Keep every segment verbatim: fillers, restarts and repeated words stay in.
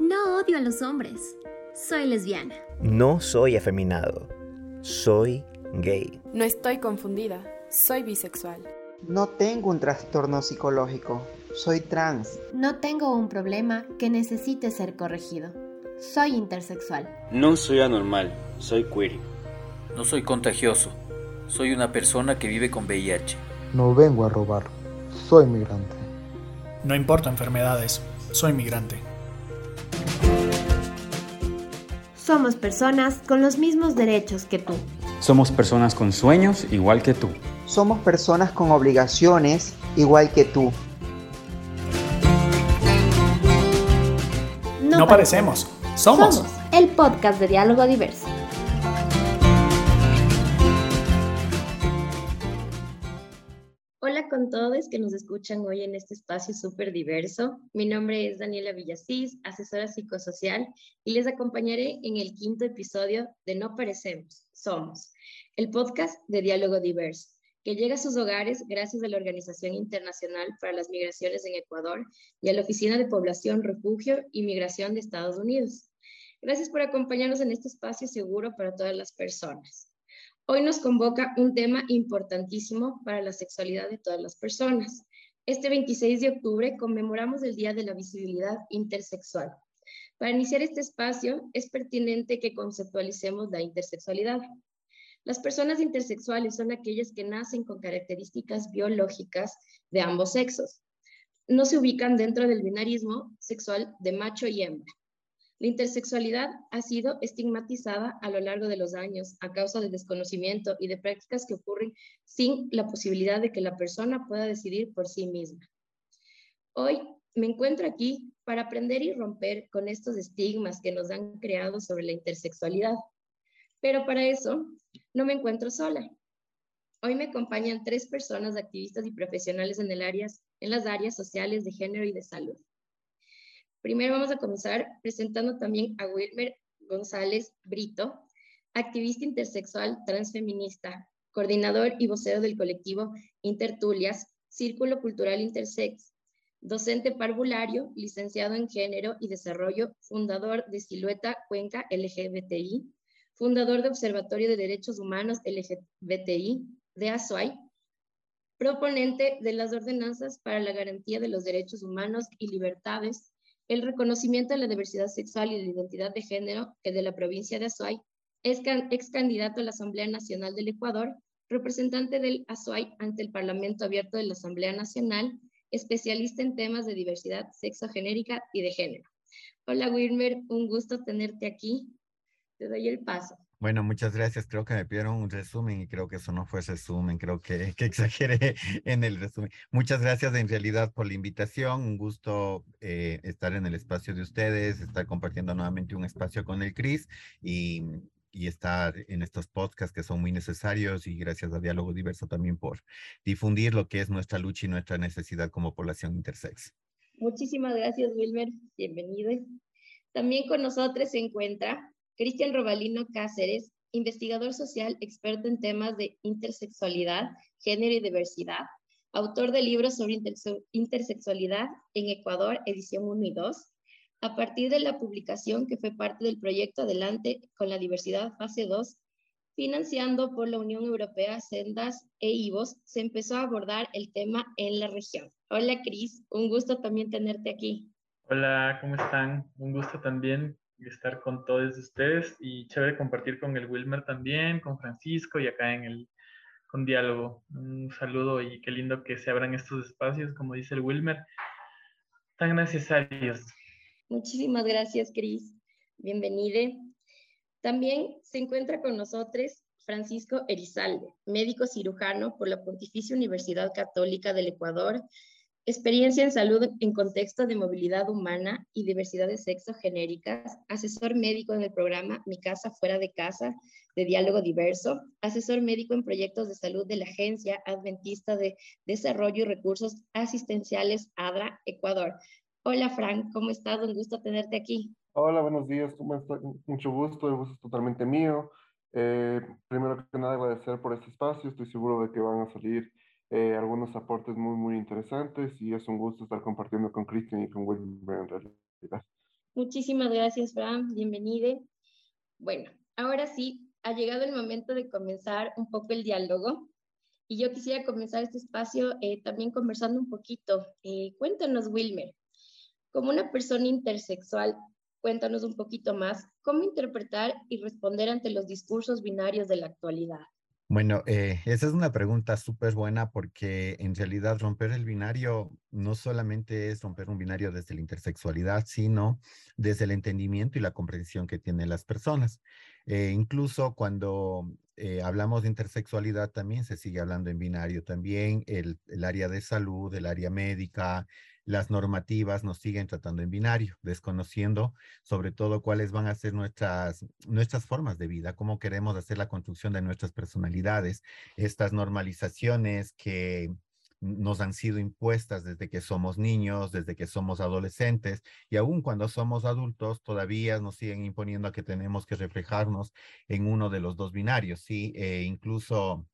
No odio a los hombres. Soy lesbiana. No soy afeminado. Soy gay. No estoy confundida. Soy bisexual. No tengo un trastorno psicológico. Soy trans. No tengo un problema que necesite ser corregido. Soy intersexual. No soy anormal. Soy queer. No soy contagioso. Soy una persona que vive con V I H. No vengo a robar. Soy migrante. No importa enfermedades. Soy migrante. Somos personas con los mismos derechos que tú. Somos personas con sueños igual que tú. Somos personas con obligaciones igual que tú. No, no parecemos, parecemos. Somos. Somos el podcast de Diálogo Diverso. Hola con todos que nos escuchan hoy en este espacio súper diverso. Mi nombre es Daniela Villacís, asesora psicosocial, y les acompañaré en el quinto episodio de No Parecemos, Somos, el podcast de Diálogo Diverso, que llega a sus hogares gracias a la Organización Internacional para las Migraciones en Ecuador y a la Oficina de Población, Refugio y Migración de Estados Unidos. Gracias por acompañarnos en este espacio seguro para todas las personas. Hoy nos convoca un tema importantísimo para la sexualidad de todas las personas. Este veintiséis de octubre conmemoramos el Día de la Visibilidad Intersexual. Para iniciar este espacio, es pertinente que conceptualicemos la intersexualidad. Las personas intersexuales son aquellas que nacen con características biológicas de ambos sexos. No se ubican dentro del binarismo sexual de macho y hembra. La intersexualidad ha sido estigmatizada a lo largo de los años a causa del desconocimiento y de prácticas que ocurren sin la posibilidad de que la persona pueda decidir por sí misma. Hoy me encuentro aquí para aprender y romper con estos estigmas que nos han creado sobre la intersexualidad. Pero para eso no me encuentro sola. Hoy me acompañan tres personas, activistas y profesionales en, el áreas, en las áreas sociales de género y de salud. Primero vamos a comenzar presentando también a Wilmer González Brito, activista intersexual transfeminista, coordinador y vocero del colectivo Intertulias, Círculo Cultural Intersex, docente parvulario, licenciado en Género y Desarrollo, fundador de Silueta Cuenca L G B T I, fundador de Observatorio de Derechos Humanos L G B T I de Azuay, proponente de las ordenanzas para la garantía de los derechos humanos y libertades, el reconocimiento de la diversidad sexual y de la identidad de género que de la provincia de Azuay, es can- ex candidato a la Asamblea Nacional del Ecuador, representante del Azuay ante el Parlamento Abierto de la Asamblea Nacional, especialista en temas de diversidad sexogenérica y de género. Hola Wilmer, un gusto tenerte aquí. Te doy el paso. Bueno, muchas gracias. Creo que me pidieron un resumen y creo que eso no fue resumen. Creo que, que exageré en el resumen. Muchas gracias en realidad por la invitación. Un gusto eh, estar en el espacio de ustedes, estar compartiendo nuevamente un espacio con el Cris y, y estar en estos podcasts que son muy necesarios, y gracias a Diálogo Diverso también por difundir lo que es nuestra lucha y nuestra necesidad como población intersex. Muchísimas gracias, Wilmer. Bienvenido. También con nosotros se encuentra Cristian Robalino Cáceres, investigador social, experto en temas de intersexualidad, género y diversidad, autor de libros sobre intersexualidad en Ecuador, edición uno y dos, a partir de la publicación que fue parte del proyecto Adelante con la Diversidad Fase dos, financiando por la Unión Europea, Sendas e IVOS, se empezó a abordar el tema en la región. Hola, Cris, un gusto también tenerte aquí. Hola, ¿cómo están? Un gusto también estar con todos ustedes y chévere compartir con el Wilmer también, con Francisco y acá en el con Diálogo. Un saludo y qué lindo que se abran estos espacios, como dice el Wilmer, tan necesarios. Muchísimas gracias, Cris. Bienvenide. También se encuentra con nosotros Francisco Erizalde, médico cirujano por la Pontificia Universidad Católica del Ecuador, experiencia en salud en contexto de movilidad humana y diversidades sexogenéricas, asesor médico en el programa Mi Casa Fuera de Casa de Diálogo Diverso, asesor médico en proyectos de salud de la Agencia Adventista de Desarrollo y Recursos Asistenciales, ADRA Ecuador. Hola, Frank, ¿cómo estás? Un gusto tenerte aquí. Hola, buenos días, ¿cómo estás? Mucho gusto, el gusto es totalmente mío. Eh, primero que nada, agradecer por este espacio, estoy seguro de que van a salir Eh, algunos aportes muy, muy interesantes y es un gusto estar compartiendo con Cristian y con Wilmer en realidad. Muchísimas gracias, Fran. Bienvenida. Bueno, ahora sí, ha llegado el momento de comenzar un poco el diálogo. Y yo quisiera comenzar este espacio eh, también conversando un poquito. Eh, cuéntanos, Wilmer, como una persona intersexual, cuéntanos un poquito más, ¿cómo interpretar y responder ante los discursos binarios de la actualidad? Bueno, eh, esa es una pregunta súper buena porque en realidad romper el binario no solamente es romper un binario desde la intersexualidad, sino desde el entendimiento y la comprensión que tienen las personas. Eh, incluso cuando eh, hablamos de intersexualidad también se sigue hablando en binario. También el, el área de salud, el área médica, las normativas nos siguen tratando en binario, desconociendo sobre todo cuáles van a ser nuestras, nuestras formas de vida, cómo queremos hacer la construcción de nuestras personalidades, estas normalizaciones que nos han sido impuestas desde que somos niños, desde que somos adolescentes, y aún cuando somos adultos todavía nos siguen imponiendo a que tenemos que reflejarnos en uno de los dos binarios, ¿sí? Eh, incluso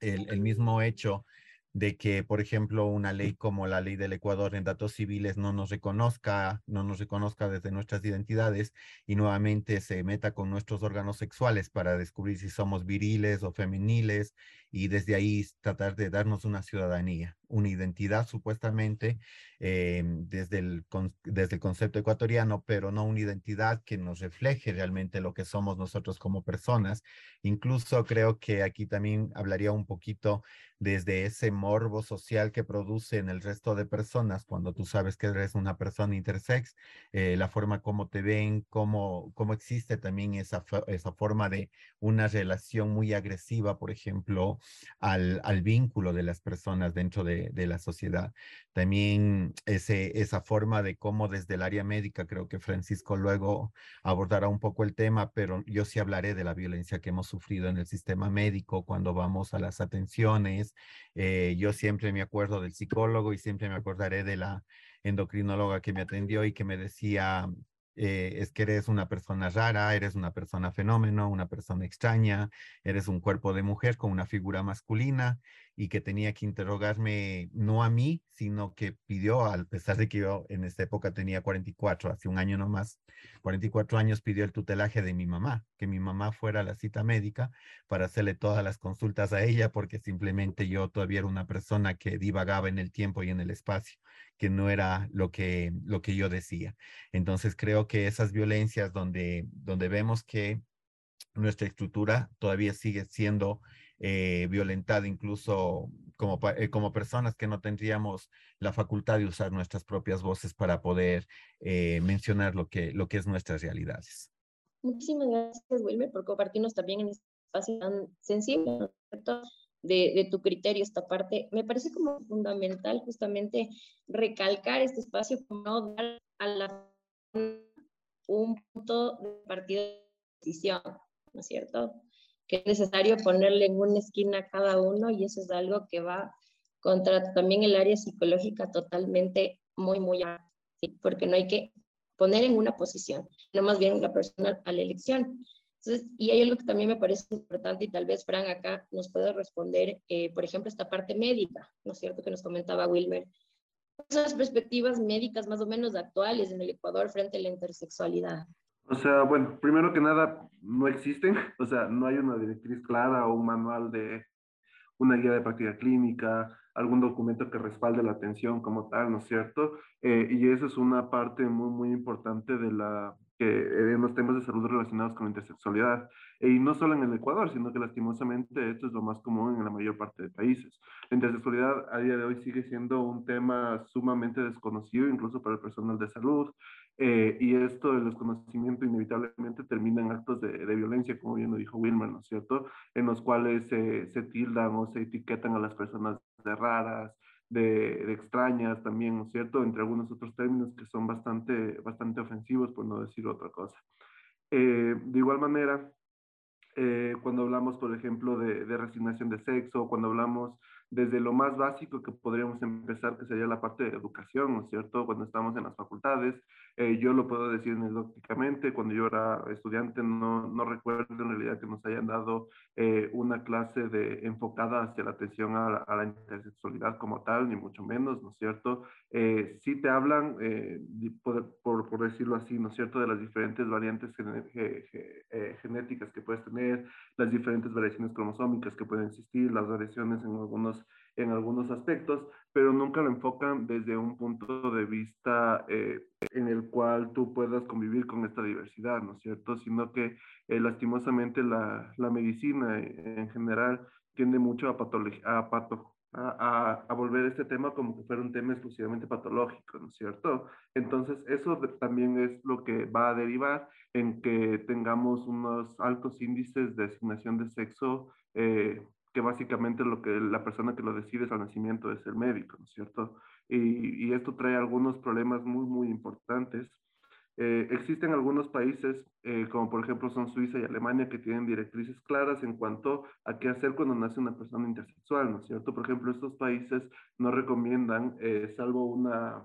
el, el mismo hecho de que, por ejemplo, una ley como la ley del Ecuador en datos civiles no nos reconozca, no nos reconozca desde nuestras identidades y nuevamente se meta con nuestros órganos sexuales para descubrir si somos viriles o femeniles y desde ahí tratar de darnos una ciudadanía, una identidad supuestamente eh, desde, el, desde el concepto ecuatoriano, pero no una identidad que nos refleje realmente lo que somos nosotros como personas. Incluso creo que aquí también hablaría un poquito desde ese morbo social que produce en el resto de personas cuando tú sabes que eres una persona intersex, eh, la forma como te ven, cómo, cómo existe también esa, esa forma de una relación muy agresiva, por ejemplo, al, al vínculo de las personas dentro de, de la sociedad. También ese, esa forma de cómo desde el área médica, creo que Francisco luego abordará un poco el tema, pero yo sí hablaré de la violencia que hemos sufrido en el sistema médico cuando vamos a las atenciones. Eh, Yo siempre me acuerdo del psicólogo y siempre me acordaré de la endocrinóloga que me atendió y que me decía, eh, es que eres una persona rara, eres una persona fenómeno, una persona extraña, eres un cuerpo de mujer con una figura masculina y que tenía que interrogarme, no a mí, sino que pidió, a pesar de que yo en esta época tenía cuarenta y cuatro, hace un año nomás, cuarenta y cuatro años, pidió el tutelaje de mi mamá, que mi mamá fuera a la cita médica para hacerle todas las consultas a ella, porque simplemente yo todavía era una persona que divagaba en el tiempo y en el espacio, que no era lo que, lo que yo decía. Entonces creo que esas violencias donde, donde vemos que nuestra estructura todavía sigue siendo eh, violentada, incluso como, eh, como personas que no tendríamos la facultad de usar nuestras propias voces para poder eh, mencionar lo que, lo que es nuestras realidades. Muchísimas gracias, Wilmer, por compartirnos también en este espacio tan sensible de, de tu criterio esta parte. Me parece como fundamental justamente recalcar este espacio, no dar a la un punto de partida de decisión, ¿no es cierto? Que es necesario ponerle en una esquina a cada uno y eso es algo que va contra también el área psicológica totalmente muy, muy alta, ¿sí? Porque no hay que poner en una posición, no más bien la persona a la elección. Entonces, y hay algo que también me parece importante y tal vez Fran acá nos pueda responder, eh, por ejemplo, esta parte médica, ¿no es cierto? Que nos comentaba Wilmer. Esas perspectivas médicas más o menos actuales en el Ecuador frente a la intersexualidad. O sea, bueno, primero que nada, no existen, o sea, no hay una directriz clara o un manual de una guía de práctica clínica, algún documento que respalde la atención como tal, ¿no es cierto? Eh, y eso es una parte muy, muy importante de la, que, en los temas de salud relacionados con la intersexualidad. Y no solo en el Ecuador, sino que lastimosamente esto es lo más común en la mayor parte de países. La intersexualidad a día de hoy sigue siendo un tema sumamente desconocido, incluso para el personal de salud, eh, y esto del desconocimiento inevitablemente termina en actos de, de violencia, como bien lo dijo Wilmer, ¿no es cierto?, en los cuales eh, se tildan o se etiquetan a las personas de raras, De, de extrañas también, ¿no es cierto?, entre algunos otros términos que son bastante, bastante ofensivos, por no decir otra cosa. Eh, de igual manera, Eh, cuando hablamos, por ejemplo, de, de resignación de sexo, cuando hablamos desde lo más básico que podríamos empezar, que sería la parte de educación, ¿no es cierto? Cuando estamos en las facultades, eh, yo lo puedo decir anecdóticamente, cuando yo era estudiante no, no recuerdo en realidad que nos hayan dado eh, una clase de, enfocada hacia la atención a, a la intersexualidad como tal, ni mucho menos, ¿no es cierto? Eh, sí te hablan, eh, por, por, por decirlo así, ¿no es cierto?, de las diferentes variantes gene, ge, ge, eh, genéticas que puedes tener, las diferentes variaciones cromosómicas que pueden existir, las variaciones en algunos en algunos aspectos, pero nunca lo enfocan desde un punto de vista eh, en el cual tú puedas convivir con esta diversidad, ¿no es cierto? Sino que eh, lastimosamente la, la medicina en general tiende mucho a, a, pato a, a, a volver este tema como que fuera un tema exclusivamente patológico, ¿no es cierto? Entonces eso también es lo que va a derivar en que tengamos unos altos índices de asignación de sexo eh, que básicamente lo que la persona que lo decide al nacimiento es el médico, ¿no es cierto? Y, y esto trae algunos problemas muy, muy importantes. Eh, existen algunos países, eh, como por ejemplo son Suiza y Alemania, que tienen directrices claras en cuanto a qué hacer cuando nace una persona intersexual, ¿no es cierto? Por ejemplo, estos países no recomiendan, eh, salvo una,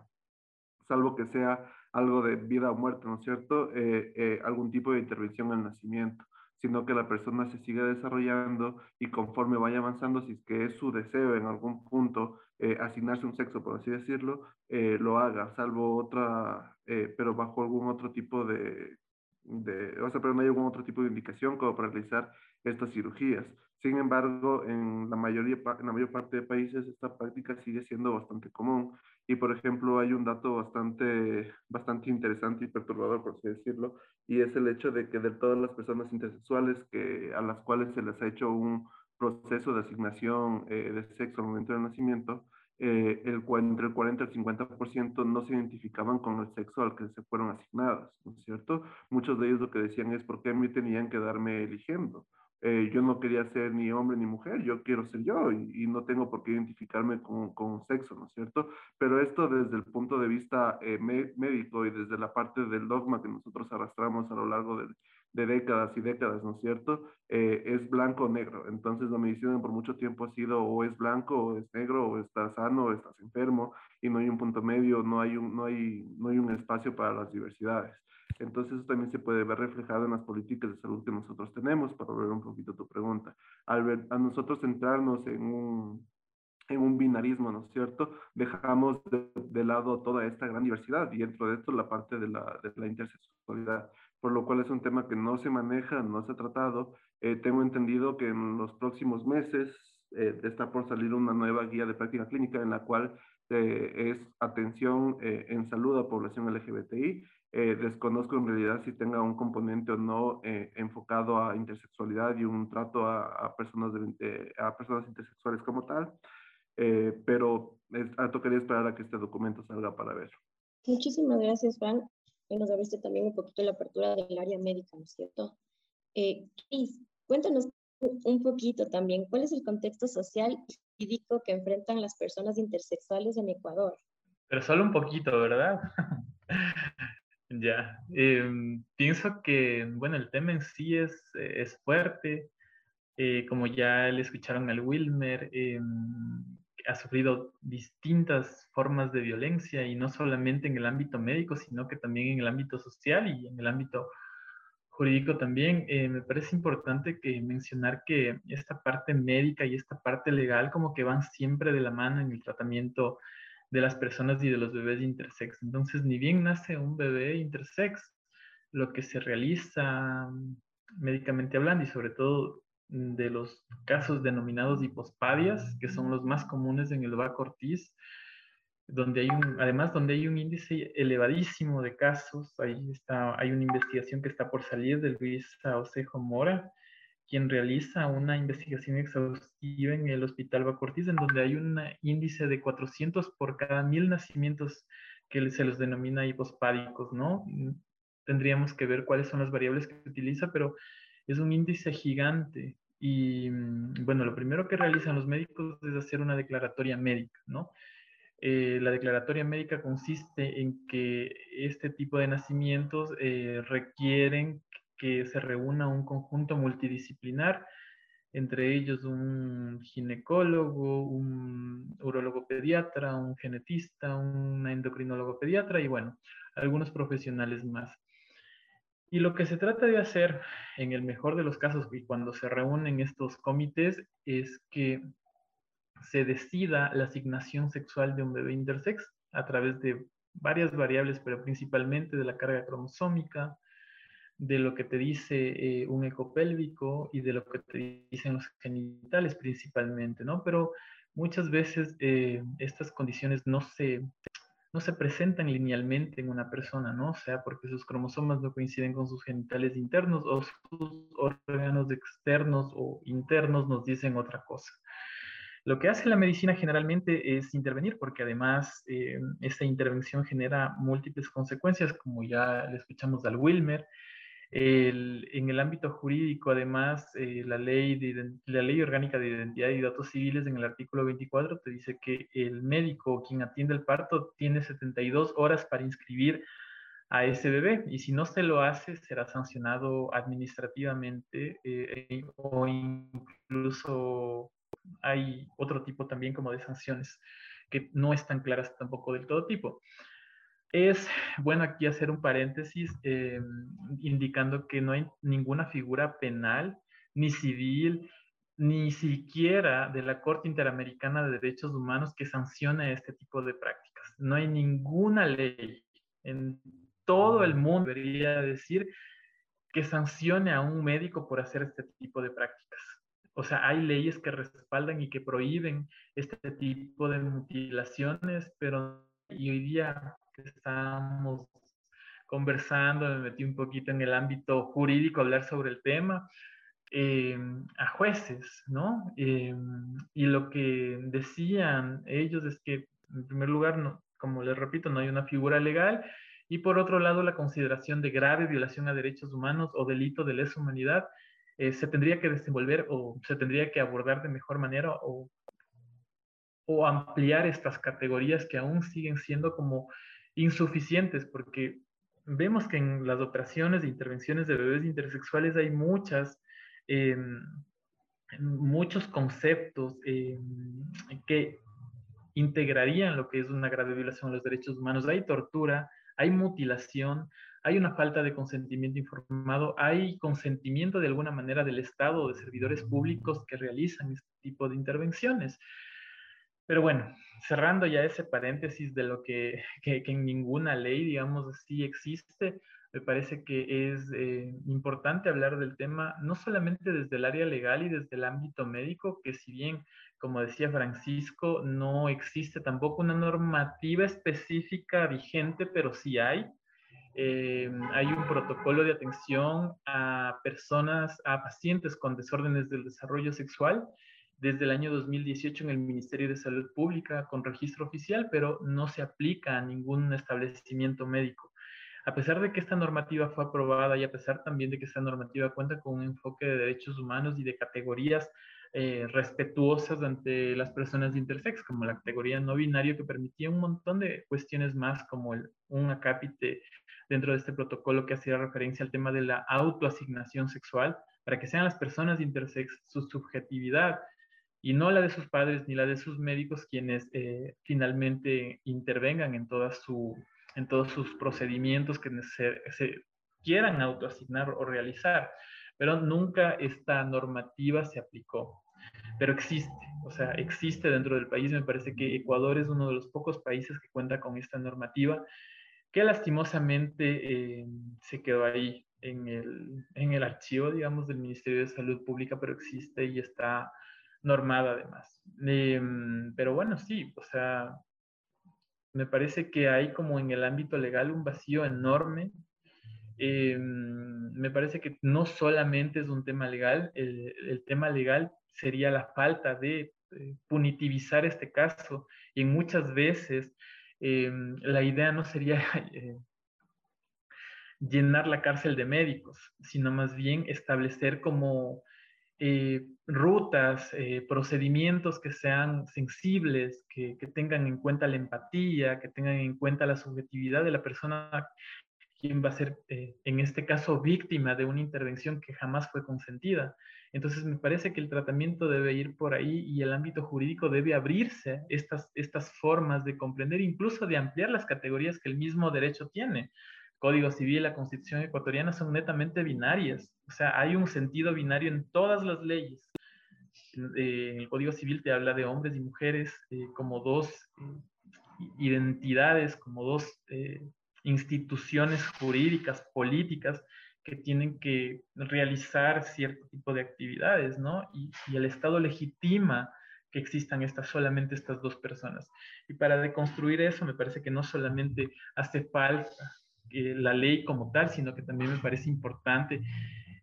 salvo que sea algo de vida o muerte, ¿no es cierto?, eh, eh, algún tipo de intervención al nacimiento, sino que la persona se siga desarrollando y conforme vaya avanzando, si es que es su deseo en algún punto eh, asignarse un sexo, por así decirlo, eh, lo haga, salvo otra, eh, pero bajo algún otro tipo de, de, o sea, pero no hay algún otro tipo de indicación como para realizar estas cirugías. Sin embargo, en la, mayoría, en la mayor parte de países esta práctica sigue siendo bastante común. Y, por ejemplo, hay un dato bastante, bastante interesante y perturbador, por así decirlo, y es el hecho de que de todas las personas intersexuales que, a las cuales se les ha hecho un proceso de asignación eh, de sexo al momento del nacimiento, eh, el, entre el cuarenta y el cincuenta por ciento no se identificaban con el sexo al que se fueron asignadas, ¿no es cierto? Muchos de ellos lo que decían es, ¿por qué a mí tenían que darme eligiendo? Eh, yo no quería ser ni hombre ni mujer, yo quiero ser yo y, y no tengo por qué identificarme con, con sexo, ¿no es cierto? Pero esto desde el punto de vista eh, médico y desde la parte del dogma que nosotros arrastramos a lo largo de, de décadas y décadas, ¿no es cierto? Eh, es blanco o negro. Entonces la medicina por mucho tiempo ha sido o es blanco o es negro, o estás sano o estás enfermo, y no hay un punto medio, no hay un, no hay, no hay un espacio para las diversidades. Entonces eso también se puede ver reflejado en las políticas de salud que nosotros tenemos, para volver un poquito a tu pregunta. Al ver, a nosotros centrarnos en un, en un binarismo, ¿no es cierto?, dejamos de, de lado toda esta gran diversidad, y dentro de esto la parte de la, de la intersexualidad, por lo cual es un tema que no se maneja, no se ha tratado. Eh, tengo entendido que en los próximos meses eh, está por salir una nueva guía de práctica clínica en la cual eh, es atención eh, en salud a población L G B T I. Eh, desconozco en realidad si tenga un componente o no eh, enfocado a intersexualidad y un trato a, a, personas, de, eh, a personas intersexuales como tal, eh, pero es, tocaría esperar a que este documento salga para ver. Muchísimas gracias, Juan. Nos abriste también un poquito la apertura del área médica, ¿no es cierto? Eh, Cris, cuéntanos un poquito también, ¿cuál es el contexto social y jurídico que enfrentan las personas intersexuales en Ecuador? Pero solo un poquito, ¿verdad? Ya, eh, pienso que, bueno, el tema en sí es, es fuerte, eh, como ya le escucharon al Wilmer, eh, ha sufrido distintas formas de violencia, y no solamente en el ámbito médico, sino que también en el ámbito social y en el ámbito jurídico también. Eh, me parece importante que mencionar que esta parte médica y esta parte legal como que van siempre de la mano en el tratamiento de las personas y de los bebés intersex. Entonces, ni bien nace un bebé intersex, lo que se realiza médicamente hablando, y sobre todo de los casos denominados hipospadias, que son los más comunes en el Baca Ortiz, donde hay un, además donde hay un índice elevadísimo de casos. Ahí está, hay una investigación que está por salir de Luis Osejo Mora, quien realiza una investigación exhaustiva en el Hospital Baca Ortiz, en donde hay un índice de cuatrocientos por cada mil nacimientos que se los denomina hipospádicos, ¿no? Tendríamos que ver cuáles son las variables que se utiliza, pero es un índice gigante. Y, bueno, lo primero que realizan los médicos es hacer una declaratoria médica, ¿no? Eh, la declaratoria médica consiste en que este tipo de nacimientos eh, requieren que se reúna un conjunto multidisciplinar entre ellos un ginecólogo, un urólogo pediatra, un genetista, un endocrinólogo pediatra y bueno, algunos profesionales más. Y lo que se trata de hacer en el mejor de los casos y cuando se reúnen estos comités es que se decida la asignación sexual de un bebé intersex a través de varias variables, pero principalmente de la carga cromosómica, de lo que te dice eh, un eco pélvico y de lo que te dicen los genitales principalmente, ¿no? Pero muchas veces eh, estas condiciones no se, no se presentan linealmente en una persona, ¿no? O sea, porque sus cromosomas no coinciden con sus genitales internos o sus órganos externos o internos nos dicen otra cosa. Lo que hace la medicina generalmente es intervenir, porque además eh, esta intervención genera múltiples consecuencias, como ya le escuchamos al Wilmer. El, en el ámbito jurídico, además, eh, la, ley de, la Ley Orgánica de Identidad y Datos Civiles en el artículo veinticuatro te dice que el médico, quien atiende el parto, tiene setenta y dos horas para inscribir a ese bebé, y si no se lo hace, será sancionado administrativamente eh, o incluso hay otro tipo también como de sanciones que no están claras tampoco del todo tipo. Es bueno aquí hacer un paréntesis eh, indicando que no hay ninguna figura penal, ni civil, ni siquiera de la Corte Interamericana de Derechos Humanos que sancione este tipo de prácticas. No hay ninguna ley en todo el mundo, debería decir, que sancione a un médico por hacer este tipo de prácticas. O sea, hay leyes que respaldan y que prohíben este tipo de mutilaciones, pero y hoy día estamos conversando, me metí un poquito en el ámbito jurídico a hablar sobre el tema, eh, a jueces, ¿no? Eh, y lo que decían ellos es que, en primer lugar, no, como les repito, no hay una figura legal, y por otro lado, la consideración de grave violación a derechos humanos o delito de lesa humanidad eh, se tendría que desenvolver o se tendría que abordar de mejor manera o, o ampliar estas categorías que aún siguen siendo como insuficientes, porque vemos que en las operaciones e intervenciones de bebés intersexuales hay muchas, eh, muchos conceptos eh, que integrarían lo que es una grave violación a los derechos humanos. Hay tortura, hay mutilación, hay una falta de consentimiento informado, hay consentimiento de alguna manera del Estado o de servidores públicos que realizan este tipo de intervenciones. Pero bueno, cerrando ya ese paréntesis de lo que, que, que en ninguna ley, digamos así, existe, me parece que es eh, importante hablar del tema no solamente desde el área legal y desde el ámbito médico, que si bien, como decía Francisco, no existe tampoco una normativa específica vigente, pero sí hay. Eh, hay un protocolo de atención a personas, a pacientes con desórdenes del desarrollo sexual, desde el año dos mil dieciocho en el Ministerio de Salud Pública con registro oficial, pero no se aplica a ningún establecimiento médico. A pesar de que esta normativa fue aprobada y a pesar también de que esta normativa cuenta con un enfoque de derechos humanos y de categorías eh, respetuosas ante las personas intersex, como la categoría no binario, que permitía un montón de cuestiones más, como el, un acápite dentro de este protocolo que hacía referencia al tema de la autoasignación sexual, para que sean las personas intersex su subjetividad, y no la de sus padres ni la de sus médicos quienes eh, finalmente intervengan en, toda su, en todos sus procedimientos que se, se quieran autoasignar o realizar. Pero nunca esta normativa se aplicó. Pero existe, o sea, existe dentro del país. Me parece que Ecuador es uno de los pocos países que cuenta con esta normativa que lastimosamente eh, se quedó ahí en el, en el archivo, digamos, del Ministerio de Salud Pública, pero existe y está normada además. Eh, pero bueno, sí, o sea, me parece que hay como en el ámbito legal un vacío enorme. Eh, me parece que no solamente es un tema legal, el, el tema legal sería la falta de eh, punitivizar este caso, y muchas veces eh, la idea no sería eh, llenar la cárcel de médicos, sino más bien establecer como Eh, rutas, eh, procedimientos que sean sensibles, que, que tengan en cuenta la empatía, que tengan en cuenta la subjetividad de la persona quién va a ser, eh, en este caso, víctima de una intervención que jamás fue consentida. Entonces, me parece que el tratamiento debe ir por ahí y el ámbito jurídico debe abrirse estas, estas formas de comprender, incluso de ampliar las categorías que el mismo derecho tiene. Código Civil, la Constitución ecuatoriana son netamente binarias. O sea, hay un sentido binario en todas las leyes. Eh, el Código Civil te habla de hombres y mujeres eh, como dos eh, identidades, como dos... Eh, instituciones jurídicas, políticas, que tienen que realizar cierto tipo de actividades, ¿no? Y, y el Estado legitima que existan estas, solamente estas dos personas. Y para deconstruir eso, me parece que no solamente hace falta eh, la ley como tal, sino que también me parece importante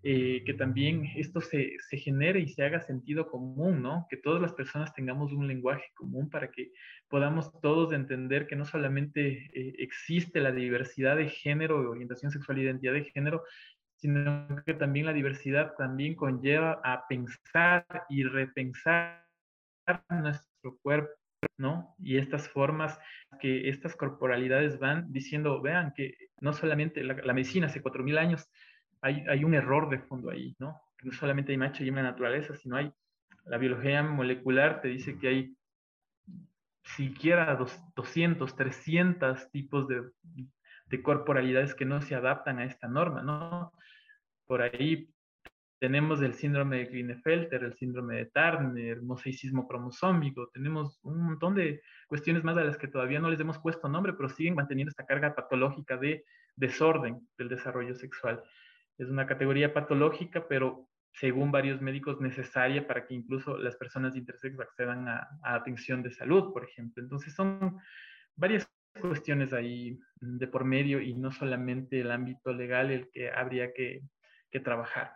eh, que también esto se, se genere y se haga sentido común, ¿no? Que todas las personas tengamos un lenguaje común para que podamos todos entender que no solamente eh, existe la diversidad de género, orientación sexual, identidad de género, sino que también la diversidad también conlleva a pensar y repensar nuestro cuerpo, ¿no? Y estas formas, que estas corporalidades van diciendo, vean que no solamente la, la medicina hace cuatro mil años, hay, hay un error de fondo ahí, ¿no? Que no solamente hay macho y hembra en la naturaleza, sino hay, la biología molecular te dice que hay siquiera doscientos, trescientos tipos de, de corporalidades que no se adaptan a esta norma, ¿no? Por ahí tenemos el síndrome de Klinefelter, el síndrome de Turner, mosaicismo cromosómico, tenemos un montón de cuestiones más a las que todavía no les hemos puesto nombre, pero siguen manteniendo esta carga patológica de desorden del desarrollo sexual. Es una categoría patológica, pero según varios médicos, necesaria para que incluso las personas intersex accedan a, a atención de salud, por ejemplo. Entonces, son varias cuestiones ahí de por medio y no solamente el ámbito legal el que habría que, que trabajar.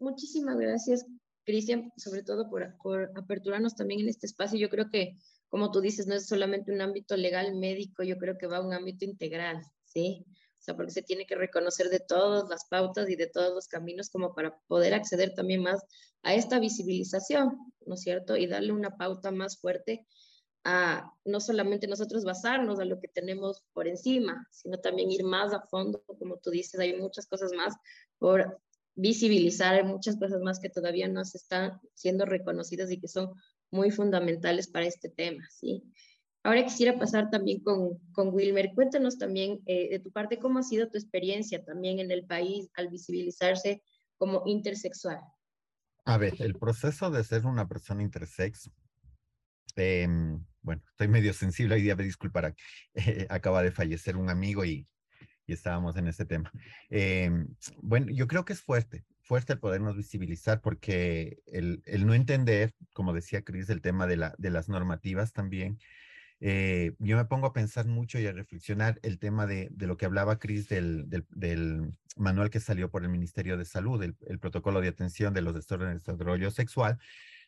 Muchísimas gracias, Cristian, sobre todo por, por aperturarnos también en este espacio. Yo creo que, como tú dices, no es solamente un ámbito legal médico, yo creo que va a un ámbito integral, ¿sí? O sea, porque se tiene que reconocer de todas las pautas y de todos los caminos como para poder acceder también más a esta visibilización, ¿no es cierto? Y darle una pauta más fuerte a no solamente nosotros basarnos a lo que tenemos por encima, sino también ir más a fondo, como tú dices, hay muchas cosas más por visibilizar, hay muchas cosas más que todavía no se están siendo reconocidas y que son muy fundamentales para este tema, ¿sí? Ahora quisiera pasar también con, con Wilmer. Cuéntanos también eh, de tu parte cómo ha sido tu experiencia también en el país al visibilizarse como intersexual. A ver, el proceso de ser una persona intersex, eh, bueno, estoy medio sensible hoy día, me disculparán, eh, acaba de fallecer un amigo y, y estábamos en este tema. Eh, bueno, yo creo que es fuerte, fuerte el podernos visibilizar porque el, el no entender, como decía Cris, el tema de, la, de las normativas también. Eh, yo me pongo a pensar mucho y a reflexionar el tema de, de lo que hablaba Cris del, del, del manual que salió por el Ministerio de Salud, el, el protocolo de atención de los desórdenes de desarrollo sexual,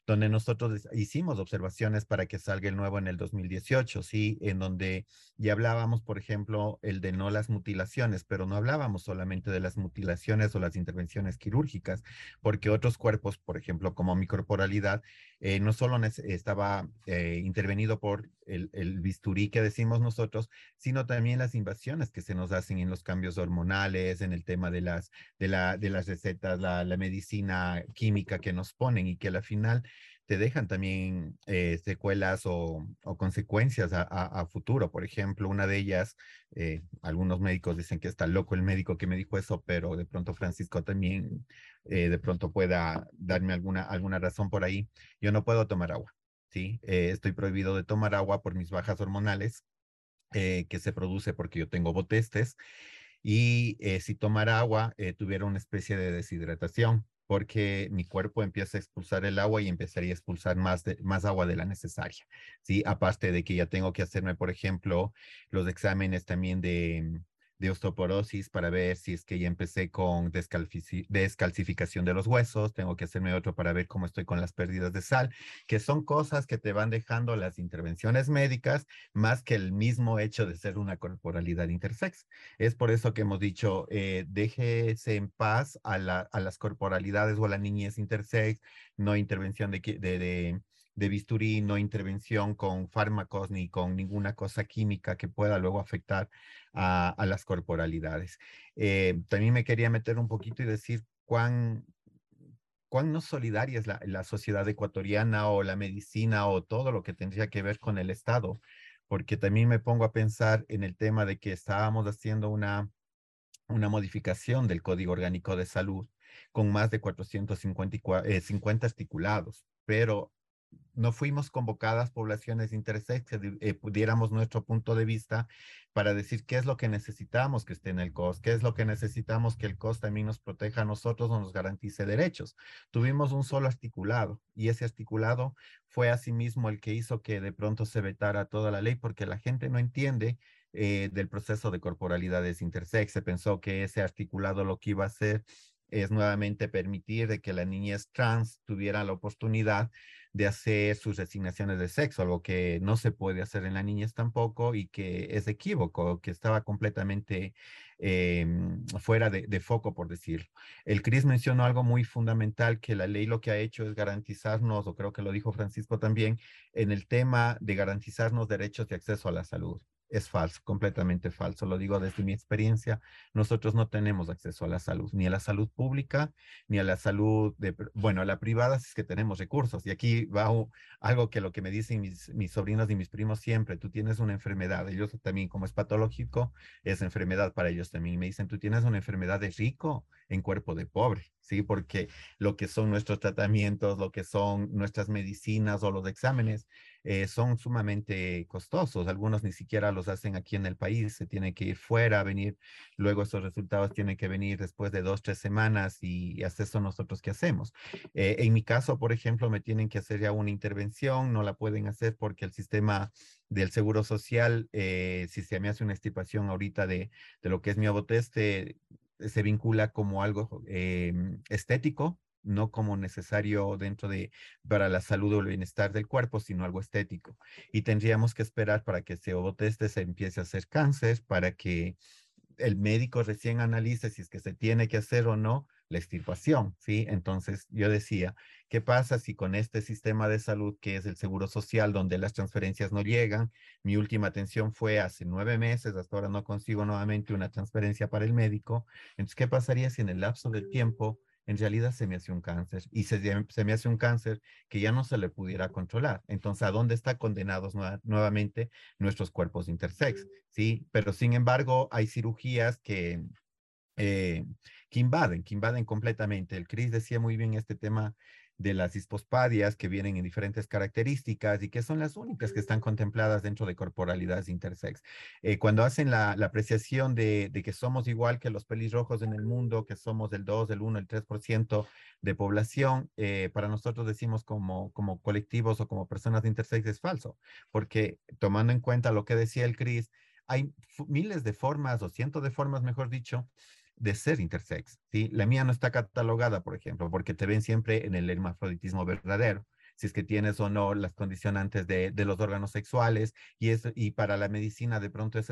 donde nosotros hicimos observaciones para que salga el nuevo en el dos mil dieciocho, ¿sí? En donde ya hablábamos, por ejemplo, el de no las mutilaciones, pero no hablábamos solamente de las mutilaciones o las intervenciones quirúrgicas, porque otros cuerpos, por ejemplo, como mi corporalidad, eh, no solo estaba eh, intervenido por el, el bisturí que decimos nosotros, sino también las invasiones que se nos hacen en los cambios hormonales, en el tema de las, de la, de las recetas, la, la medicina química que nos ponen y que al final te dejan también eh, secuelas o, o consecuencias a, a, a futuro. Por ejemplo, una de ellas, eh, algunos médicos dicen que está loco el médico que me dijo eso, pero de pronto Francisco también eh, de pronto pueda darme alguna, alguna razón por ahí. Yo no puedo tomar agua, ¿sí? Eh, estoy prohibido de tomar agua por mis bajas hormonales eh, que se produce porque yo tengo botestes y eh, si tomara agua eh, tuviera una especie de deshidratación, porque mi cuerpo empieza a expulsar el agua y empezaría a expulsar más, de, más agua de la necesaria, ¿sí? Aparte de que ya tengo que hacerme, por ejemplo, los exámenes también de, de osteoporosis para ver si es que ya empecé con descalfici- descalcificación de los huesos, tengo que hacerme otro para ver cómo estoy con las pérdidas de sal, que son cosas que te van dejando las intervenciones médicas más que el mismo hecho de ser una corporalidad intersex. Es por eso que hemos dicho, eh, déjese en paz a, la, a las corporalidades o a la niñez intersex, no intervención de, de, de, de bisturí, no intervención con fármacos ni con ninguna cosa química que pueda luego afectar a, a las corporalidades. Eh, también me quería meter un poquito y decir cuán... cuán no solidaria es la, la sociedad ecuatoriana o la medicina o todo lo que tendría que ver con el Estado, porque también me pongo a pensar en el tema de que estábamos haciendo una, una modificación del Código Orgánico de Salud con más de cuatrocientos cincuenta articulados, pero no fuimos convocadas poblaciones intersex que eh, pudiéramos nuestro punto de vista para decir qué es lo que necesitamos que esté en el C O S, qué es lo que necesitamos que el C O S también nos proteja a nosotros o nos garantice derechos. Tuvimos un solo articulado y ese articulado fue asimismo el que hizo que de pronto se vetara toda la ley porque la gente no entiende eh, del proceso de corporalidades intersex. Se pensó que ese articulado lo que iba a hacer es nuevamente permitir de que la niñez trans tuviera la oportunidad de hacer sus designaciones de sexo, algo que no se puede hacer en la niñez tampoco y que es equívoco, que estaba completamente eh, fuera de, de foco, por decirlo. El Cris mencionó algo muy fundamental, que la ley lo que ha hecho es garantizarnos, o creo que lo dijo Francisco también, en el tema de garantizarnos derechos de acceso a la salud. Es falso, completamente falso. Lo digo desde mi experiencia. Nosotros no tenemos acceso a la salud, ni a la salud pública, ni a la salud, de, bueno, a la privada si es que tenemos recursos. Y aquí va algo que lo que me dicen mis, mis sobrinos y mis primos siempre, tú tienes una enfermedad. Ellos también, como es patológico, es enfermedad para ellos también. Me dicen, tú tienes una enfermedad de rico en cuerpo de pobre, ¿sí? Porque lo que son nuestros tratamientos, lo que son nuestras medicinas o los exámenes, Eh, son sumamente costosos, algunos ni siquiera los hacen aquí en el país, se tienen que ir fuera, venir, luego esos resultados tienen que venir después de dos, tres semanas y hasta eso nosotros qué hacemos. Eh, en mi caso, por ejemplo, me tienen que hacer ya una intervención, no la pueden hacer porque el sistema del Seguro Social, eh, si se me hace una extirpación ahorita de, de lo que es mi ovoteste, se vincula como algo eh, estético, no como necesario dentro de, para la salud o el bienestar del cuerpo, sino algo estético. Y tendríamos que esperar para que ese ovoteste se empiece a hacer cáncer, para que el médico recién analice si es que se tiene que hacer o no la extirpación, ¿sí? Entonces, yo decía, ¿qué pasa si con este sistema de salud que es el Seguro Social, donde las transferencias no llegan? Mi última atención fue hace nueve meses, hasta ahora no consigo nuevamente una transferencia para el médico. Entonces, ¿qué pasaría si en el lapso del tiempo en realidad se me hace un cáncer y se, se me hace un cáncer que ya no se le pudiera controlar? Entonces, ¿a dónde están condenados nuevamente nuestros cuerpos intersex? ¿Sí? Pero sin embargo, hay cirugías que, eh, que invaden, que invaden completamente. El Cris decía muy bien este tema de las hipospadias que vienen en diferentes características y que son las únicas que están contempladas dentro de corporalidades intersex. Eh, cuando hacen la, la apreciación de, de que somos igual que los pelirrojos en el mundo, que somos del dos, del uno, el tres por ciento de población, eh, para nosotros decimos como, como colectivos o como personas intersex es falso, porque tomando en cuenta lo que decía el Cris, hay miles de formas o cientos de formas, mejor dicho, de ser intersex, ¿sí? La mía no está catalogada, por ejemplo, porque te ven siempre en el hermafroditismo verdadero, si es que tienes o no las condicionantes de, de los órganos sexuales, y, es, y para la medicina de pronto es,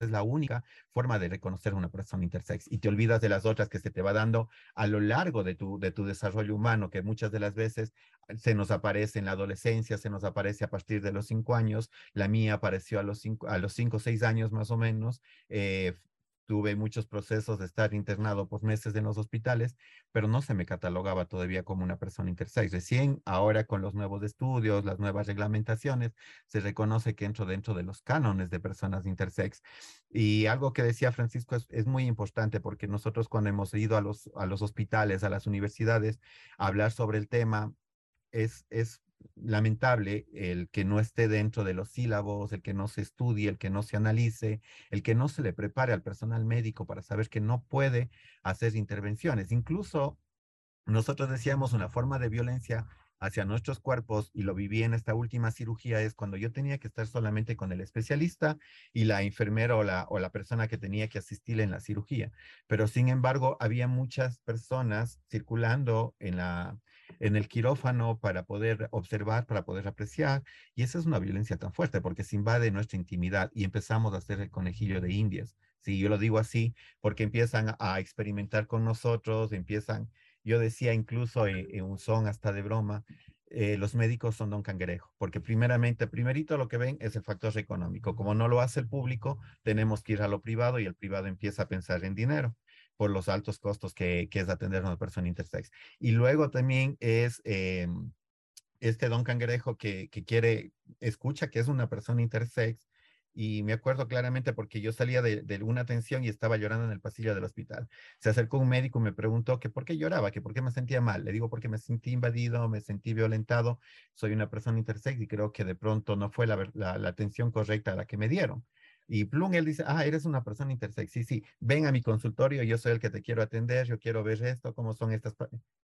es la única forma de reconocer a una persona intersex, y te olvidas de las otras que se te va dando a lo largo de tu, de tu desarrollo humano, que muchas de las veces se nos aparece en la adolescencia, se nos aparece a partir de los cinco años, la mía apareció a los cinco, a los cinco o seis años más o menos, eh, tuve muchos procesos de estar internado por meses en los hospitales, pero no se me catalogaba todavía como una persona intersex. Recién, ahora con los nuevos estudios, las nuevas reglamentaciones, se reconoce que entro dentro de los cánones de personas intersex. Y algo que decía Francisco es, es muy importante, porque nosotros cuando hemos ido a los, a los hospitales, a las universidades, a hablar sobre el tema, es, es lamentable el que no esté dentro de los sílabos, el que no se estudie, el que no se analice, el que no se le prepare al personal médico para saber que no puede hacer intervenciones. Incluso nosotros decíamos una forma de violencia hacia nuestros cuerpos, y lo viví en esta última cirugía, es cuando yo tenía que estar solamente con el especialista y la enfermera o la, o la persona que tenía que asistirle en la cirugía. Pero sin embargo, había muchas personas circulando en la, en el quirófano para poder observar, para poder apreciar, y esa es una violencia tan fuerte porque se invade nuestra intimidad y empezamos a hacer el conejillo de Indias. Sí, yo lo digo así porque empiezan a experimentar con nosotros, empiezan... Yo decía incluso en, en un son hasta de broma, eh, los médicos son don cangrejo, porque primeramente, primerito lo que ven es el factor económico. Como no lo hace el público, tenemos que ir a lo privado y el privado empieza a pensar en dinero por los altos costos que, que es atender a una persona intersex. Y luego también es... Eh, Este don cangrejo que, que quiere, escucha que es una persona intersex, y me acuerdo claramente porque yo salía de, de una atención y estaba llorando en el pasillo del hospital. Se acercó un médico y me preguntó que por qué lloraba, que por qué me sentía mal. Le digo, porque me sentí invadido, me sentí violentado, soy una persona intersex y creo que de pronto no fue la, la, la atención correcta a la que me dieron. Y plum, él dice, ah, eres una persona intersex, sí, sí, ven a mi consultorio, yo soy el que te quiero atender, yo quiero ver esto, cómo son estas...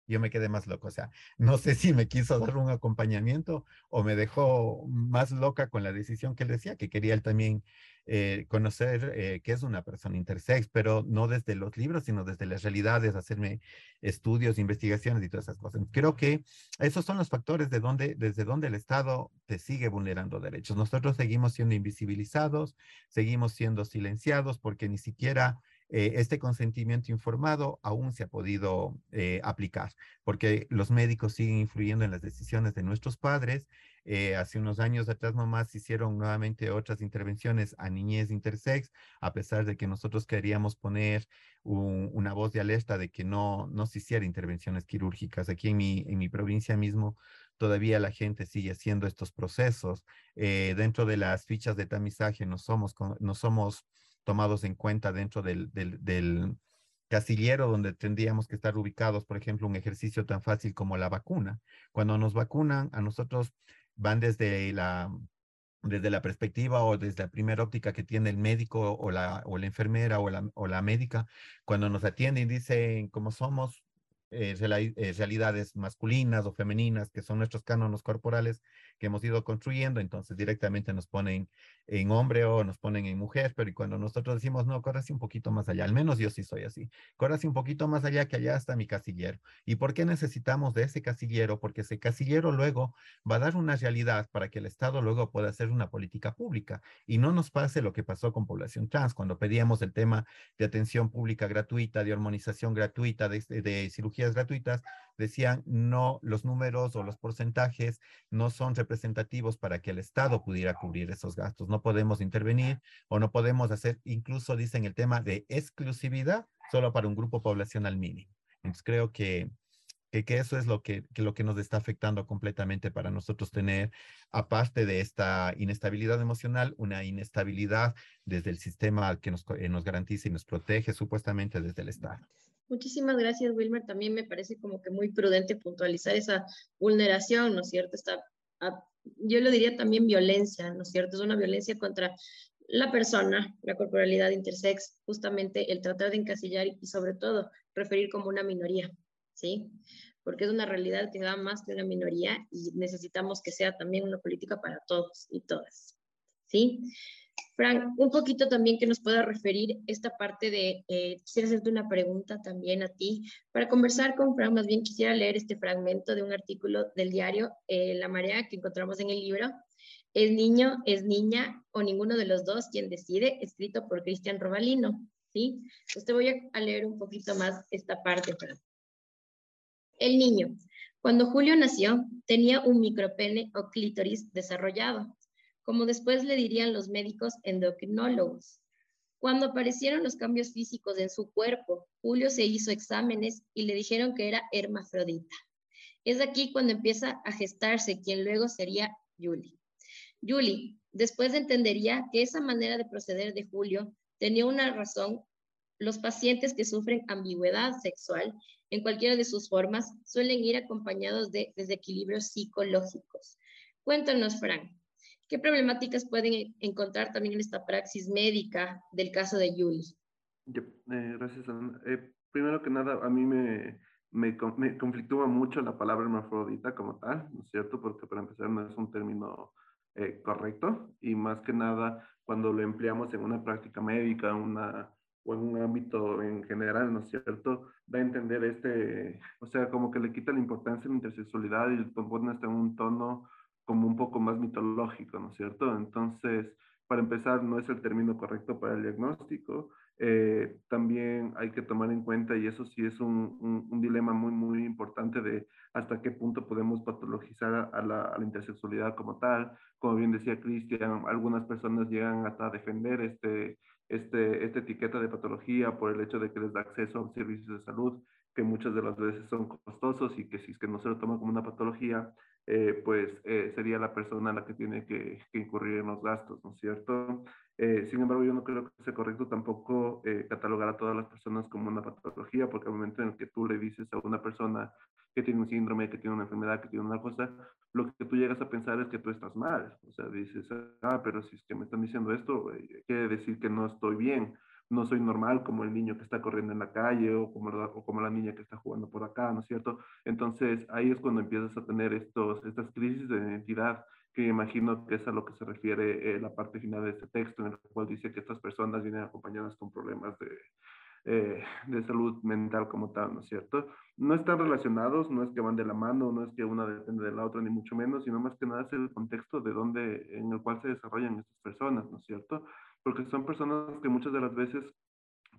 Yo me quedé más loco, o sea, no sé si me quiso dar un acompañamiento o me dejó más loca con la decisión que él decía, que quería él también eh, conocer eh, qué es una persona intersex, pero no desde los libros, sino desde las realidades, hacerme estudios, investigaciones y todas esas cosas. Creo que esos son los factores de donde, desde donde el Estado te sigue vulnerando derechos. Nosotros seguimos siendo invisibilizados, seguimos siendo silenciados porque ni siquiera eh, este consentimiento informado aún se ha podido eh, aplicar, porque los médicos siguen influyendo en las decisiones de nuestros padres. Eh, hace unos años atrás nomás hicieron nuevamente otras intervenciones a niñez intersex, a pesar de que nosotros queríamos poner un, una voz de alerta de que no, no se hicieran intervenciones quirúrgicas. Aquí en mi, en mi provincia mismo, todavía la gente sigue haciendo estos procesos. Eh, dentro de las fichas de tamizaje no somos, no somos tomados en cuenta dentro del, del, del casillero donde tendríamos que estar ubicados, por ejemplo, un ejercicio tan fácil como la vacuna. Cuando nos vacunan, a nosotros van desde la, desde la perspectiva o desde la primera óptica que tiene el médico o la, o la enfermera o la, o la médica. Cuando nos atienden, dicen cómo somos, Eh, realidades masculinas o femeninas, que son nuestros cánones corporales que hemos ido construyendo, entonces directamente nos ponen en hombre o nos ponen en mujer, pero y cuando nosotros decimos, no, corre así un poquito más allá, al menos yo sí soy así, corre así un poquito más allá, que allá está mi casillero. ¿Y por qué necesitamos de ese casillero? Porque ese casillero luego va a dar una realidad para que el Estado luego pueda hacer una política pública, y no nos pase lo que pasó con población trans, cuando pedíamos el tema de atención pública gratuita, de hormonización gratuita, de, de cirugía gratuitas, decían no, los números o los porcentajes no son representativos para que el Estado pudiera cubrir esos gastos, no podemos intervenir o no podemos hacer, incluso dicen el tema de exclusividad solo para un grupo poblacional mínimo. Entonces creo que, que, que eso es lo que, que lo que nos está afectando completamente para nosotros tener, aparte de esta inestabilidad emocional, una inestabilidad desde el sistema que nos, eh, nos garantiza y nos protege supuestamente desde el Estado. Muchísimas gracias, Wilmer. También me parece como que muy prudente puntualizar esa vulneración, ¿no es cierto? Esta, a, yo lo diría también violencia, ¿no es cierto? Es una violencia contra la persona, la corporalidad intersex, justamente el tratar de encasillar y sobre todo referir como una minoría, ¿sí? Porque es una realidad que da más de una minoría y necesitamos que sea también una política para todos y todas, ¿sí? Frank, un poquito también que nos pueda referir esta parte de, eh, quisiera hacerte una pregunta también a ti. Para conversar con Frank, más bien quisiera leer este fragmento de un artículo del diario eh, La Marea que encontramos en el libro. ¿Es niño, es niña o ninguno de los dos quien decide? Escrito por Cristian Robalino, ¿sí? Entonces te voy a leer un poquito más esta parte, Frank. El niño. Cuando Julio nació, tenía un micropene o clítoris desarrollado, como después le dirían los médicos endocrinólogos. Cuando aparecieron los cambios físicos en su cuerpo, Julio se hizo exámenes y le dijeron que era hermafrodita. Es aquí cuando empieza a gestarse quien luego sería Julie. Julie después entendería que esa manera de proceder de Julio tenía una razón. Los pacientes que sufren ambigüedad sexual en cualquiera de sus formas suelen ir acompañados de desequilibrios psicológicos. Cuéntanos, Frank, ¿qué problemáticas pueden encontrar también en esta praxis médica del caso de Yuli? Yep, eh, gracias, Ana. Eh, primero que nada, a mí me, me, me conflictúa mucho la palabra hermafrodita como tal, ¿no es cierto? Porque para empezar no es un término eh, correcto, y más que nada cuando lo empleamos en una práctica médica una, o en un ámbito en general, ¿no es cierto? Da a entender este, o sea, como que le quita la importancia a la intersexualidad y lo pone hasta en un tono como un poco más mitológico, ¿no es cierto? Entonces, para empezar, no es el término correcto para el diagnóstico. Eh, también hay que tomar en cuenta, y eso sí es un, un, un dilema muy, muy importante de hasta qué punto podemos patologizar a la, a la intersexualidad como tal. Como bien decía Cristian, algunas personas llegan hasta a defender este, este, esta etiqueta de patología por el hecho de que les da acceso a servicios de salud que muchas de las veces son costosos, y que si es que no se lo toma como una patología, eh, pues eh, sería la persona la que tiene que, que incurrir en los gastos, ¿no es cierto? Eh, sin embargo, yo no creo que sea correcto tampoco eh, catalogar a todas las personas como una patología, porque al momento en el que tú le dices a una persona que tiene un síndrome, que tiene una enfermedad, que tiene una cosa, lo que tú llegas a pensar es que tú estás mal. O sea, dices, ah, pero si es que me están diciendo esto, eh, quiere decir que no estoy bien. No soy normal como el niño que está corriendo en la calle, o como, la, o como la niña que está jugando por acá, ¿no es cierto? Entonces, ahí es cuando empiezas a tener estos, estas crisis de identidad, que imagino que es a lo que se refiere eh, la parte final de este texto, en el cual dice que estas personas vienen acompañadas con problemas de, eh, de salud mental como tal, ¿no es cierto? No están relacionados, no es que van de la mano, no es que una depende de la otra, ni mucho menos, sino más que nada es el contexto de donde, en el cual se desarrollan estas personas, ¿no es cierto? Porque son personas que muchas de las veces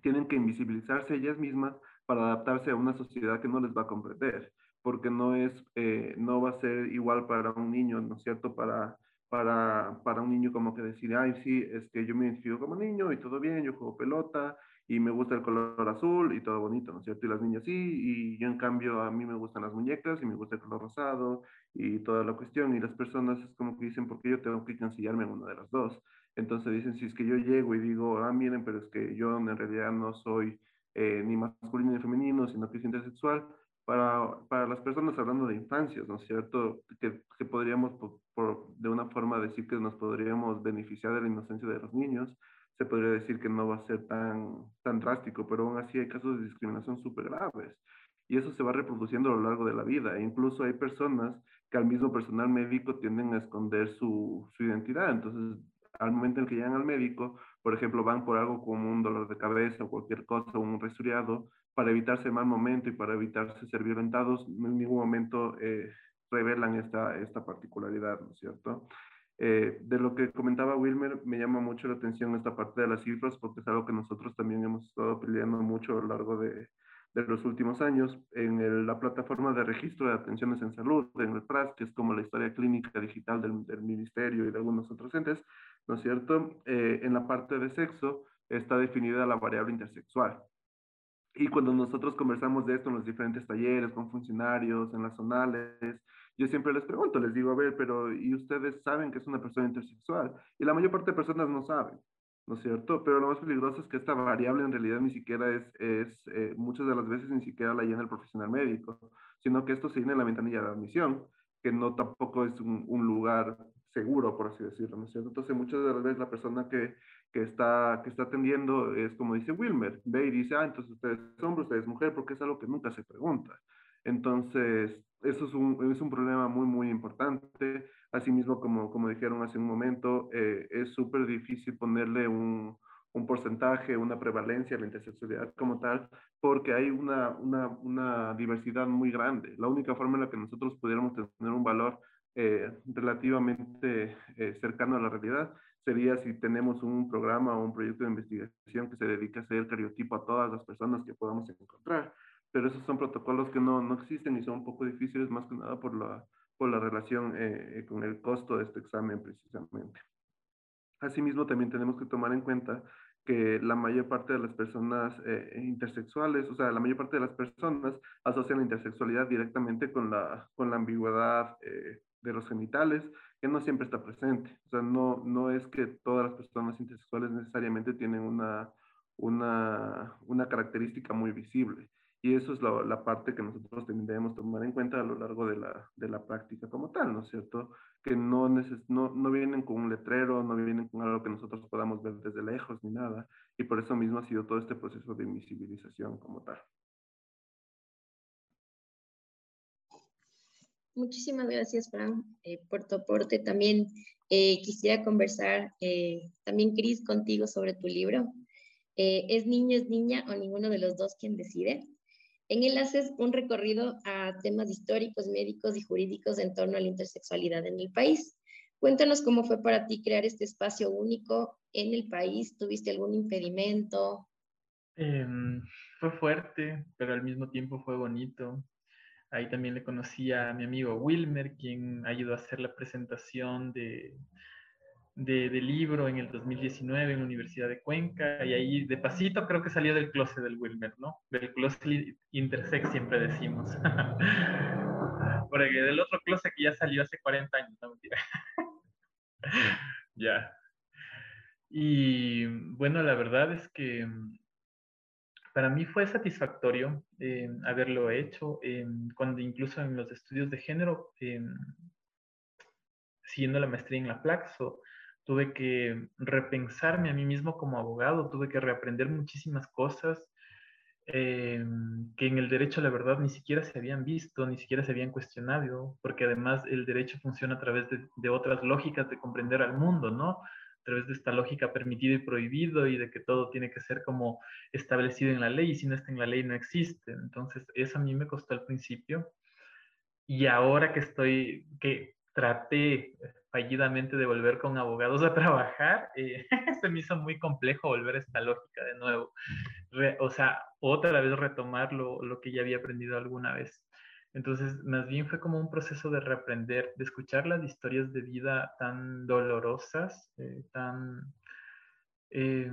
tienen que invisibilizarse ellas mismas para adaptarse a una sociedad que no les va a comprender, porque no, es, eh, no va a ser igual para un niño, ¿no es cierto? Para, para, para un niño como que decir, ay, sí, es que yo me identifico como niño y todo bien, yo juego pelota y me gusta el color azul y todo bonito, ¿no es cierto? Y las niñas sí, y yo en cambio a mí me gustan las muñecas y me gusta el color rosado y toda la cuestión, y las personas es como que dicen, ¿por qué yo tengo que cancillarme en una de las dos? Entonces dicen, si es que yo llego y digo, ah, miren, pero es que yo en realidad no soy eh, ni masculino ni femenino, sino que soy intersexual, para, para las personas hablando de infancias, ¿no es cierto? Que, que podríamos, por, por, de una forma, decir que nos podríamos beneficiar de la inocencia de los niños, se podría decir que no va a ser tan, tan drástico, pero aún así hay casos de discriminación súper graves. Y eso se va reproduciendo a lo largo de la vida. E incluso hay personas que al mismo personal médico tienden a esconder su, su identidad. Entonces, al momento en que llegan al médico, por ejemplo, van por algo como un dolor de cabeza o cualquier cosa, o un resfriado, para evitarse el mal momento y para evitarse ser violentados, en ningún momento eh, revelan esta, esta particularidad, ¿no es cierto? Eh, de lo que comentaba Wilmer, me llama mucho la atención esta parte de las cifras, porque es algo que nosotros también hemos estado peleando mucho a lo largo de, de los últimos años en el, la plataforma de registro de atenciones en salud, en el P R A S, que es como la historia clínica digital del, del ministerio y de algunos otros entes, ¿no es cierto? Eh, en la parte de sexo está definida la variable intersexual. Y cuando nosotros conversamos de esto en los diferentes talleres, con funcionarios, en las zonales, yo siempre les pregunto, les digo, a ver, pero ¿y ustedes saben que es una persona intersexual? Y la mayor parte de personas no saben, ¿no es cierto? Pero lo más peligroso es que esta variable en realidad ni siquiera es, es eh, muchas de las veces ni siquiera la llena el profesional médico, sino que esto se llena en la ventanilla de admisión, que no tampoco es un, un lugar seguro, por así decirlo, ¿no es cierto? Entonces, muchas de las veces la persona que, que, está, que está atendiendo es como dice Wilmer, ve y dice, ah, entonces usted es hombre, usted es mujer, porque es algo que nunca se pregunta. Entonces, eso es un, es un problema muy, muy importante. Asimismo, como, como dijeron hace un momento, eh, es súper difícil ponerle un, un porcentaje, una prevalencia a la intersexualidad como tal, porque hay una, una, una diversidad muy grande. La única forma en la que nosotros pudiéramos tener un valor Eh, relativamente eh, cercano a la realidad sería si tenemos un programa o un proyecto de investigación que se dedique a hacer el cariotipo a todas las personas que podamos encontrar, pero esos son protocolos que no, no existen y son un poco difíciles, más que nada por la, por la relación eh, con el costo de este examen precisamente. Asimismo, también tenemos que tomar en cuenta que la mayor parte de las personas eh, intersexuales, o sea, la mayor parte de las personas asocian la intersexualidad directamente con la, con la ambigüedad eh, de los genitales, que no siempre está presente. O sea, no, no es que todas las personas intersexuales necesariamente tienen una, una, una característica muy visible. Y eso es la, la parte que nosotros debemos tomar en cuenta a lo largo de la, de la práctica como tal, ¿no es cierto? Que no, neces no, no vienen con un letrero, no vienen con algo que nosotros podamos ver desde lejos ni nada. Y por eso mismo ha sido todo este proceso de invisibilización como tal. Muchísimas gracias, Fran, eh, por tu aporte. También eh, quisiera conversar, eh, también, Cris, contigo sobre tu libro. Eh, ¿Es niño, es niña o ninguno de los dos quien decide? En él haces un recorrido a temas históricos, médicos y jurídicos en torno a la intersexualidad en el país. Cuéntanos cómo fue para ti crear este espacio único en el país. ¿Tuviste algún impedimento? Eh, fue fuerte, pero al mismo tiempo fue bonito. Ahí también le conocí a mi amigo Wilmer, quien ayudó a hacer la presentación de, de, de libro en el dos mil diecinueve en la Universidad de Cuenca. Y ahí, de pasito, creo que salió del closet del Wilmer, ¿no? Del closet intersex, siempre decimos. Porque del otro closet que ya salió hace cuarenta años, no mentira. Ya. Y bueno, la verdad es que para mí fue satisfactorio eh, haberlo hecho, eh, cuando incluso en los estudios de género, eh, siguiendo la maestría en la FLACSO, tuve que repensarme a mí mismo como abogado, tuve que reaprender muchísimas cosas eh, que en el derecho, la verdad, ni siquiera se habían visto, ni siquiera se habían cuestionado, porque además el derecho funciona a través de, de otras lógicas de comprender al mundo, ¿no? A través de esta lógica permitido y prohibido y de que todo tiene que ser como establecido en la ley, y si no está en la ley no existe. Entonces, eso a mí me costó al principio. Y ahora que estoy, que traté fallidamente de volver con abogados a trabajar, eh, se me hizo muy complejo volver a esta lógica de nuevo. Re, o sea, otra vez retomar lo, lo que ya había aprendido alguna vez. Entonces, más bien fue como un proceso de reaprender, de escuchar las historias de vida tan dolorosas, eh, tan, eh,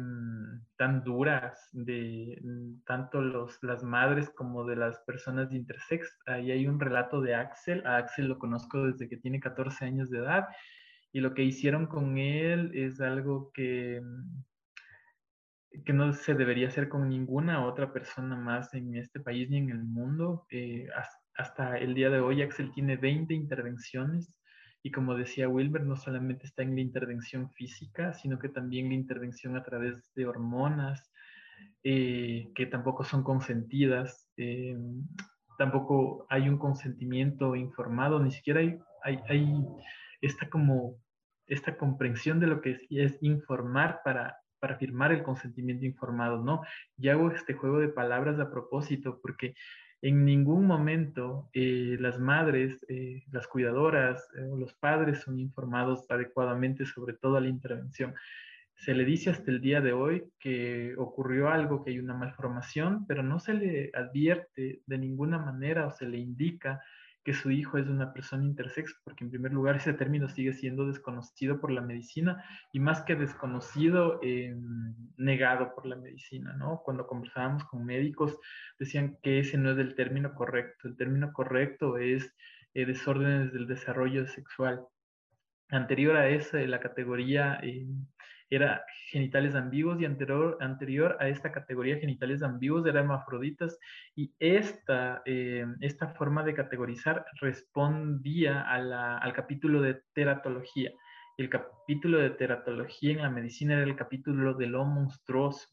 tan duras, de tanto los, las madres como de las personas de intersex. Ahí hay un relato de Axel. A Axel lo conozco desde que tiene catorce años de edad, y lo que hicieron con él es algo que... que no se debería hacer con ninguna otra persona más en este país ni en el mundo. Eh, hasta el día de hoy, Axel tiene veinte intervenciones, y como decía Wilmer, no solamente está en la intervención física, sino que también la intervención a través de hormonas, eh, que tampoco son consentidas, eh, tampoco hay un consentimiento informado, ni siquiera hay, hay, hay esta, como, esta comprensión de lo que es, es informar para... para firmar el consentimiento informado, ¿no? Y hago este juego de palabras a propósito, porque en ningún momento eh, las madres, eh, las cuidadoras, eh, los padres son informados adecuadamente sobre toda la intervención. Se le dice hasta el día de hoy que ocurrió algo, que hay una malformación, pero no se le advierte de ninguna manera o se le indica que su hijo es una persona intersex, porque en primer lugar ese término sigue siendo desconocido por la medicina, y más que desconocido, eh, negado por la medicina, ¿no? Cuando conversábamos con médicos, decían que ese no es el término correcto. El término correcto es eh, desórdenes del desarrollo sexual. Anterior a esa, la categoría eh, era genitales ambiguos, y anterior, anterior a esta categoría genitales ambiguos eran hermafroditas, y esta, eh, esta forma de categorizar respondía a la, al capítulo de teratología. El capítulo de teratología en la medicina era el capítulo de lo monstruoso,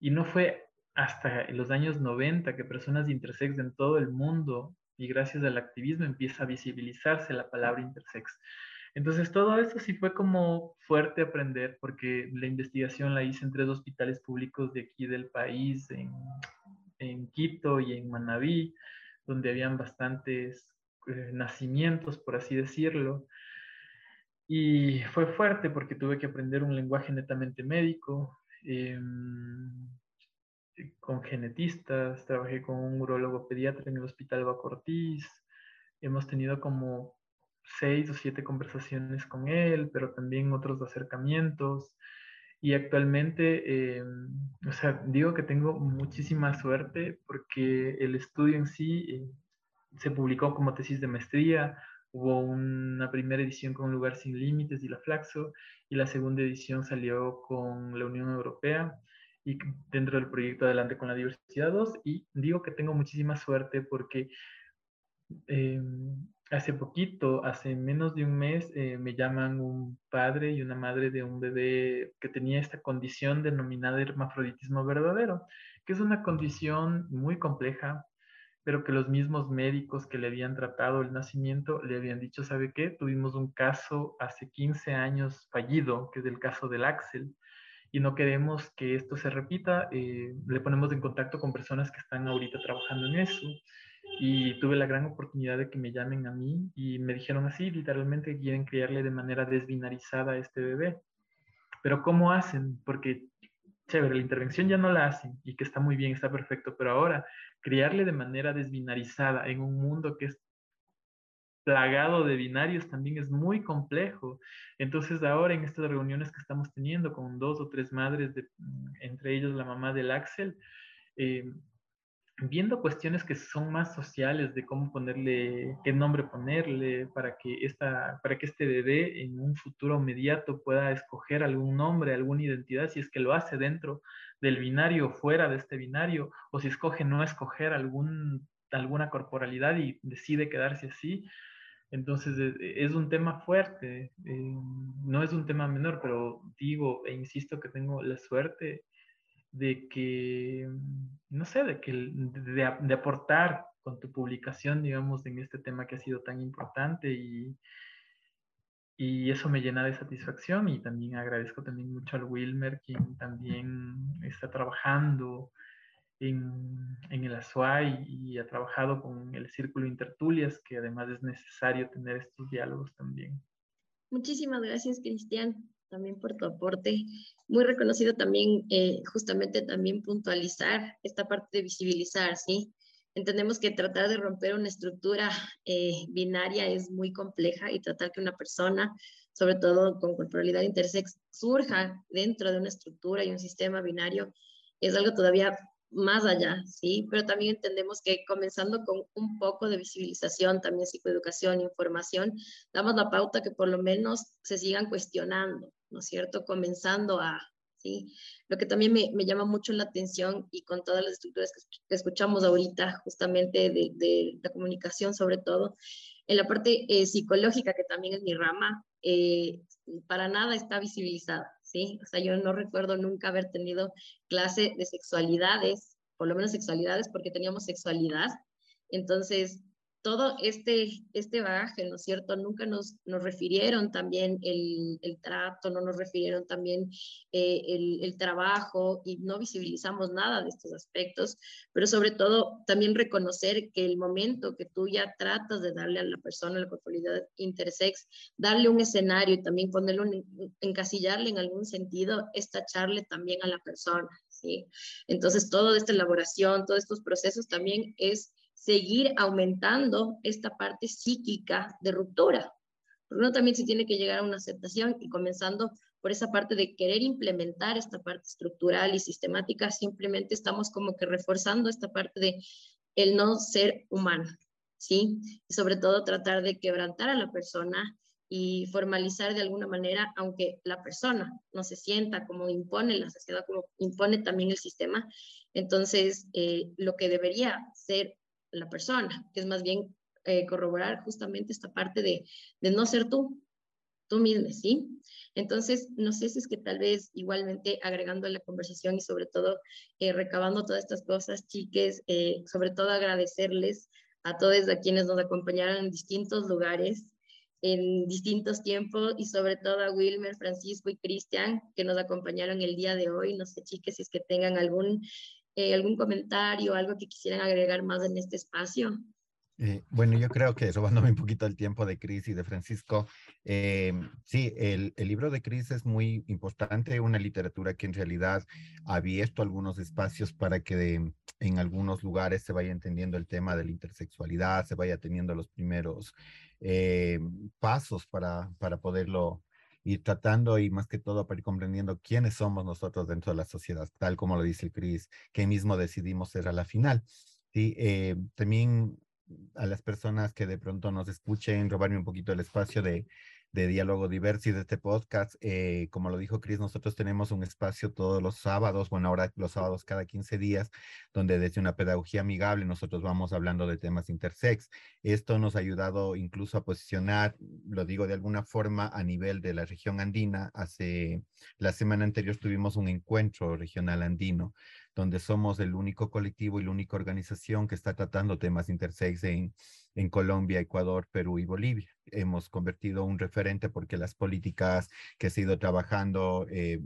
y no fue hasta los años noventa que personas intersex en todo el mundo, y gracias al activismo, empieza a visibilizarse la palabra intersex. Entonces, todo eso sí fue como fuerte aprender, porque la investigación la hice en tres hospitales públicos de aquí del país, en, en Quito y en Manabí, donde habían bastantes eh, nacimientos, por así decirlo. Y fue fuerte porque tuve que aprender un lenguaje netamente médico, eh, con genetistas, trabajé con un urólogo pediatra en el hospital Baca Ortiz. Hemos tenido como seis o siete conversaciones con él, pero también otros acercamientos. Y actualmente, eh, o sea, digo que tengo muchísima suerte, porque el estudio en sí eh, se publicó como tesis de maestría. Hubo una primera edición con Lugar Sin Límites y la FLACSO, y la segunda edición salió con la Unión Europea y dentro del proyecto Adelante con la Diversidad dos. Y digo que tengo muchísima suerte porque... Eh, Hace poquito, hace menos de un mes, eh, me llaman un padre y una madre de un bebé que tenía esta condición denominada hermafroditismo verdadero, que es una condición muy compleja, pero que los mismos médicos que le habían tratado el nacimiento le habían dicho, ¿sabe qué? Tuvimos un caso hace quince años fallido, que es el caso del Axel, y no queremos que esto se repita, eh, le ponemos en contacto con personas que están ahorita trabajando en eso. Y tuve la gran oportunidad de que me llamen a mí y me dijeron así, literalmente quieren criarle de manera desbinarizada a este bebé. Pero ¿cómo hacen? Porque chévere, la intervención ya no la hacen y que está muy bien, está perfecto, pero ahora criarle de manera desbinarizada en un mundo que es plagado de binarios también es muy complejo. Entonces ahora en estas reuniones que estamos teniendo con dos o tres madres, de, entre ellas la mamá del Axel, eh, viendo cuestiones que son más sociales de cómo ponerle, qué nombre ponerle para que, esta, para que este bebé en un futuro inmediato pueda escoger algún nombre, alguna identidad, si es que lo hace dentro del binario o fuera de este binario, o si escoge no escoger algún, alguna corporalidad y decide quedarse así. Entonces es un tema fuerte, eh, no es un tema menor, pero digo e insisto que tengo la suerte de que, no sé, de, que, de, de aportar con tu publicación, digamos, en este tema que ha sido tan importante y, y eso me llena de satisfacción. Y también agradezco también mucho al Wilmer, quien también está trabajando en, en el Azuay y ha trabajado con el Círculo Intertulias, que además es necesario tener estos diálogos también. Muchísimas gracias, Cristian, también por tu aporte. Muy reconocido también, eh, justamente también puntualizar esta parte de visibilizar, ¿sí? Entendemos que tratar de romper una estructura eh, binaria es muy compleja y tratar que una persona, sobre todo con corporalidad intersex, surja dentro de una estructura y un sistema binario es algo todavía más allá, ¿sí? Pero también entendemos que comenzando con un poco de visibilización, también psicoeducación, información, damos la pauta que por lo menos se sigan cuestionando, ¿no es cierto? Comenzando a, ¿sí? Lo que también me, me llama mucho la atención y con todas las estructuras que escuchamos ahorita, justamente de, de la comunicación sobre todo, en la parte eh, psicológica, que también es mi rama, eh, para nada está visibilizada, ¿sí? O sea, yo no recuerdo nunca haber tenido clase de sexualidades, por lo menos sexualidades, porque teníamos sexualidad. Entonces, todo este, este bagaje, ¿no es cierto? Nunca nos, nos refirieron también el, el trato, no nos refirieron también eh, el, el trabajo y no visibilizamos nada de estos aspectos, pero sobre todo también reconocer que el momento que tú ya tratas de darle a la persona la corporalidad intersex, darle un escenario y también ponerle un, encasillarle en algún sentido, es tacharle también a la persona, ¿sí? Entonces, toda esta elaboración, todos estos procesos también es seguir aumentando esta parte psíquica de ruptura. Pero uno también se tiene que llegar a una aceptación y comenzando por esa parte de querer implementar esta parte estructural y sistemática, simplemente estamos como que reforzando esta parte de el no ser humano, ¿sí? Y sobre todo tratar de quebrantar a la persona y formalizar de alguna manera, aunque la persona no se sienta como impone la sociedad, como impone también el sistema. Entonces, eh, lo que debería ser la persona, que es más bien eh, corroborar justamente esta parte de, de no ser tú, tú mismo, ¿sí? Entonces, no sé si es que tal vez igualmente agregando a la conversación y sobre todo eh, recabando todas estas cosas, chiques, eh, sobre todo agradecerles a todos a quienes nos acompañaron en distintos lugares, en distintos tiempos y sobre todo a Wilmer, Francisco y Cristian que nos acompañaron el día de hoy. No sé, chiques, si es que tengan algún Eh, ¿algún comentario, algo que quisieran agregar más en este espacio? Eh, bueno, yo creo que robándome un poquito el tiempo de Cris y de Francisco, eh, sí, el, el libro de Cris es muy importante, una literatura que en realidad ha abierto algunos espacios para que de, en algunos lugares se vaya entendiendo el tema de la intersexualidad, se vaya teniendo los primeros eh, pasos para, para poderlo ir tratando y más que todo para ir comprendiendo quiénes somos nosotros dentro de la sociedad, tal como lo dice el Cris, que mismo decidimos ser a la final. ¿Sí? Eh, también a las personas que de pronto nos escuchen, robarme un poquito el espacio de, de Diálogo Diverso y de este podcast, eh, como lo dijo Cris, nosotros tenemos un espacio todos los sábados, bueno, ahora los sábados cada quince días, donde desde una pedagogía amigable nosotros vamos hablando de temas intersex. Esto nos ha ayudado incluso a posicionar, lo digo de alguna forma, a nivel de la región andina. Hace la semana anterior tuvimos un encuentro regional andino, donde somos el único colectivo y la única organización que está tratando temas intersex en, en Colombia, Ecuador, Perú y Bolivia. Hemos convertido un referente porque las políticas que se ha ido trabajando eh,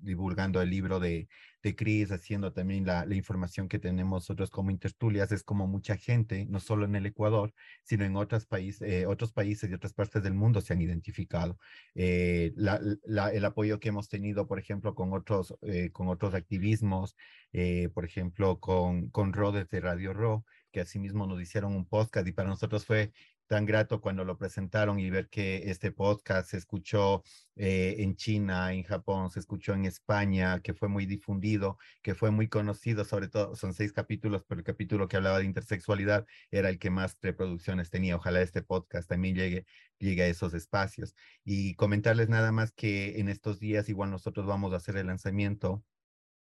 divulgando el libro de, de Cris, haciendo también la, la información que tenemos nosotros como Intertulias. Es como mucha gente, no solo en el Ecuador, sino en otros países, eh, otros países y otras partes del mundo se han identificado. Eh, la, la, el apoyo que hemos tenido, por ejemplo, con otros, eh, con otros activismos, eh, por ejemplo, con, con Redes de Radio Ro, que asimismo nos hicieron un podcast, y para nosotros fue tan grato cuando lo presentaron y ver que este podcast se escuchó eh, en China, en Japón, se escuchó en España, que fue muy difundido, que fue muy conocido, sobre todo son seis capítulos, pero el capítulo que hablaba de intersexualidad era el que más reproducciones tenía. Ojalá este podcast también llegue, llegue a esos espacios. Y comentarles nada más que en estos días igual nosotros vamos a hacer el lanzamiento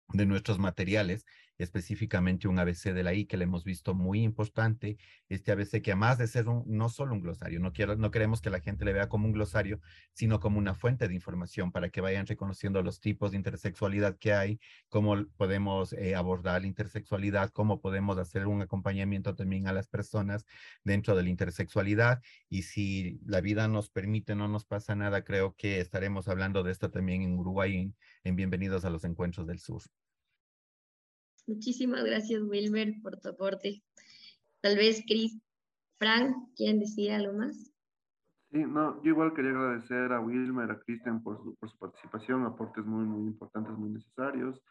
de nuestros materiales, específicamente un A B C de la I, que le hemos visto muy importante, este A B C que además de ser un, no solo un glosario, no, quiero, no queremos que la gente le vea como un glosario, sino como una fuente de información para que vayan reconociendo los tipos de intersexualidad que hay, cómo podemos eh, abordar la intersexualidad, cómo podemos hacer un acompañamiento también a las personas dentro de la intersexualidad, y si la vida nos permite, no nos pasa nada, creo que estaremos hablando de esto también en Uruguay, en, en Bienvenidos a los Encuentros del Sur. Muchísimas gracias, Wilmer, por tu aporte. Tal vez, Cris, Frank, ¿quieren decir algo más? Sí, no, yo igual quería agradecer a Wilmer, a Cristian por su, por su participación, aportes muy, muy importantes, muy necesarios.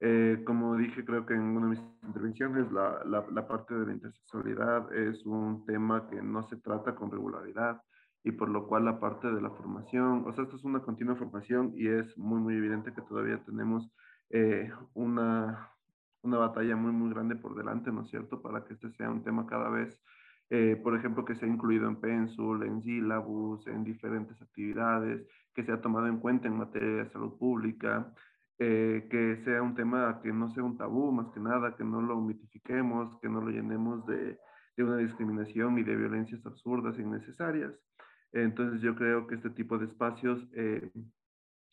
Eh, como dije, creo que en una de mis intervenciones, la, la, la parte de la intersexualidad es un tema que no se trata con regularidad, y por lo cual la parte de la formación, o sea, esto es una continua formación y es muy, muy evidente que todavía tenemos eh, una... una batalla muy, muy grande por delante, ¿no es cierto?, para que este sea un tema cada vez, eh, por ejemplo, que sea incluido en Pensul, en sílabus, en diferentes actividades, que sea tomado en cuenta en materia de salud pública, eh, que sea un tema que no sea un tabú, más que nada, que no lo mitifiquemos, que no lo llenemos de, de una discriminación y de violencias absurdas e innecesarias. Entonces, yo creo que este tipo de espacios eh,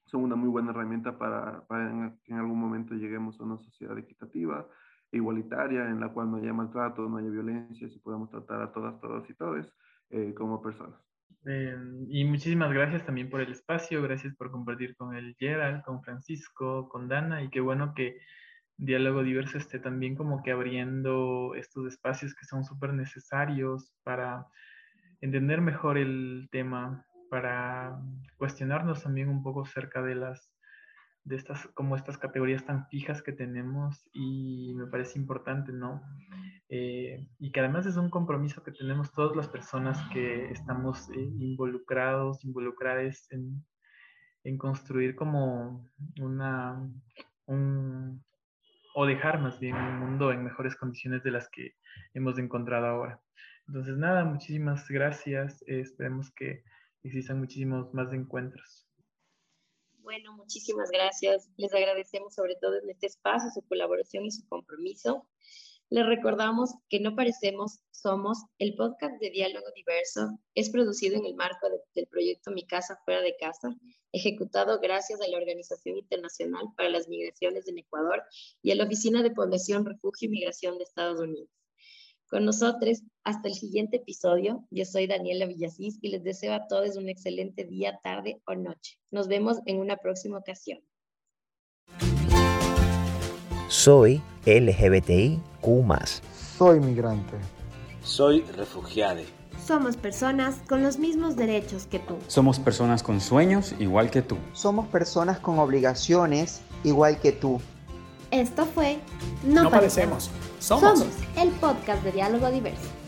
son una muy buena herramienta para, para que en algún momento lleguemos a una sociedad equitativa e igualitaria, en la cual no haya maltrato, no haya violencia, y podamos tratar a todas, todos y todes eh, como personas. Eh, y muchísimas gracias también por el espacio, gracias por compartir con el Gerald, con Francisco, con Dana, y qué bueno que Diálogo Diverso esté también como que abriendo estos espacios que son súper necesarios para entender mejor el tema, para cuestionarnos también un poco acerca de las de estas como estas categorías tan fijas que tenemos, y me parece importante, ¿no? Eh, y que además es un compromiso que tenemos todas las personas que estamos eh, involucrados, involucradas en, en construir como una un, o dejar más bien un mundo en mejores condiciones de las que hemos encontrado ahora. Entonces nada, muchísimas gracias, eh, esperemos que existan muchísimos más encuentros. Bueno, muchísimas gracias. Les agradecemos sobre todo en este espacio su colaboración y su compromiso. Les recordamos que No Parecemos, Somos, el podcast de Diálogo Diverso, es producido en el marco de, del proyecto Mi Casa Fuera de Casa, ejecutado gracias a la Organización Internacional para las Migraciones en Ecuador y a la Oficina de Población, Refugio y Migración de Estados Unidos. Con nosotros, hasta el siguiente episodio. Yo soy Daniela Villacís y les deseo a todos un excelente día, tarde o noche. Nos vemos en una próxima ocasión. Soy L G B T I Q más. Soy migrante. Soy refugiado. Somos personas con los mismos derechos que tú. Somos personas con sueños igual que tú. Somos personas con obligaciones igual que tú. Esto fue No, no Parecemos, Somos, Somos, el podcast de Diálogo Diverso.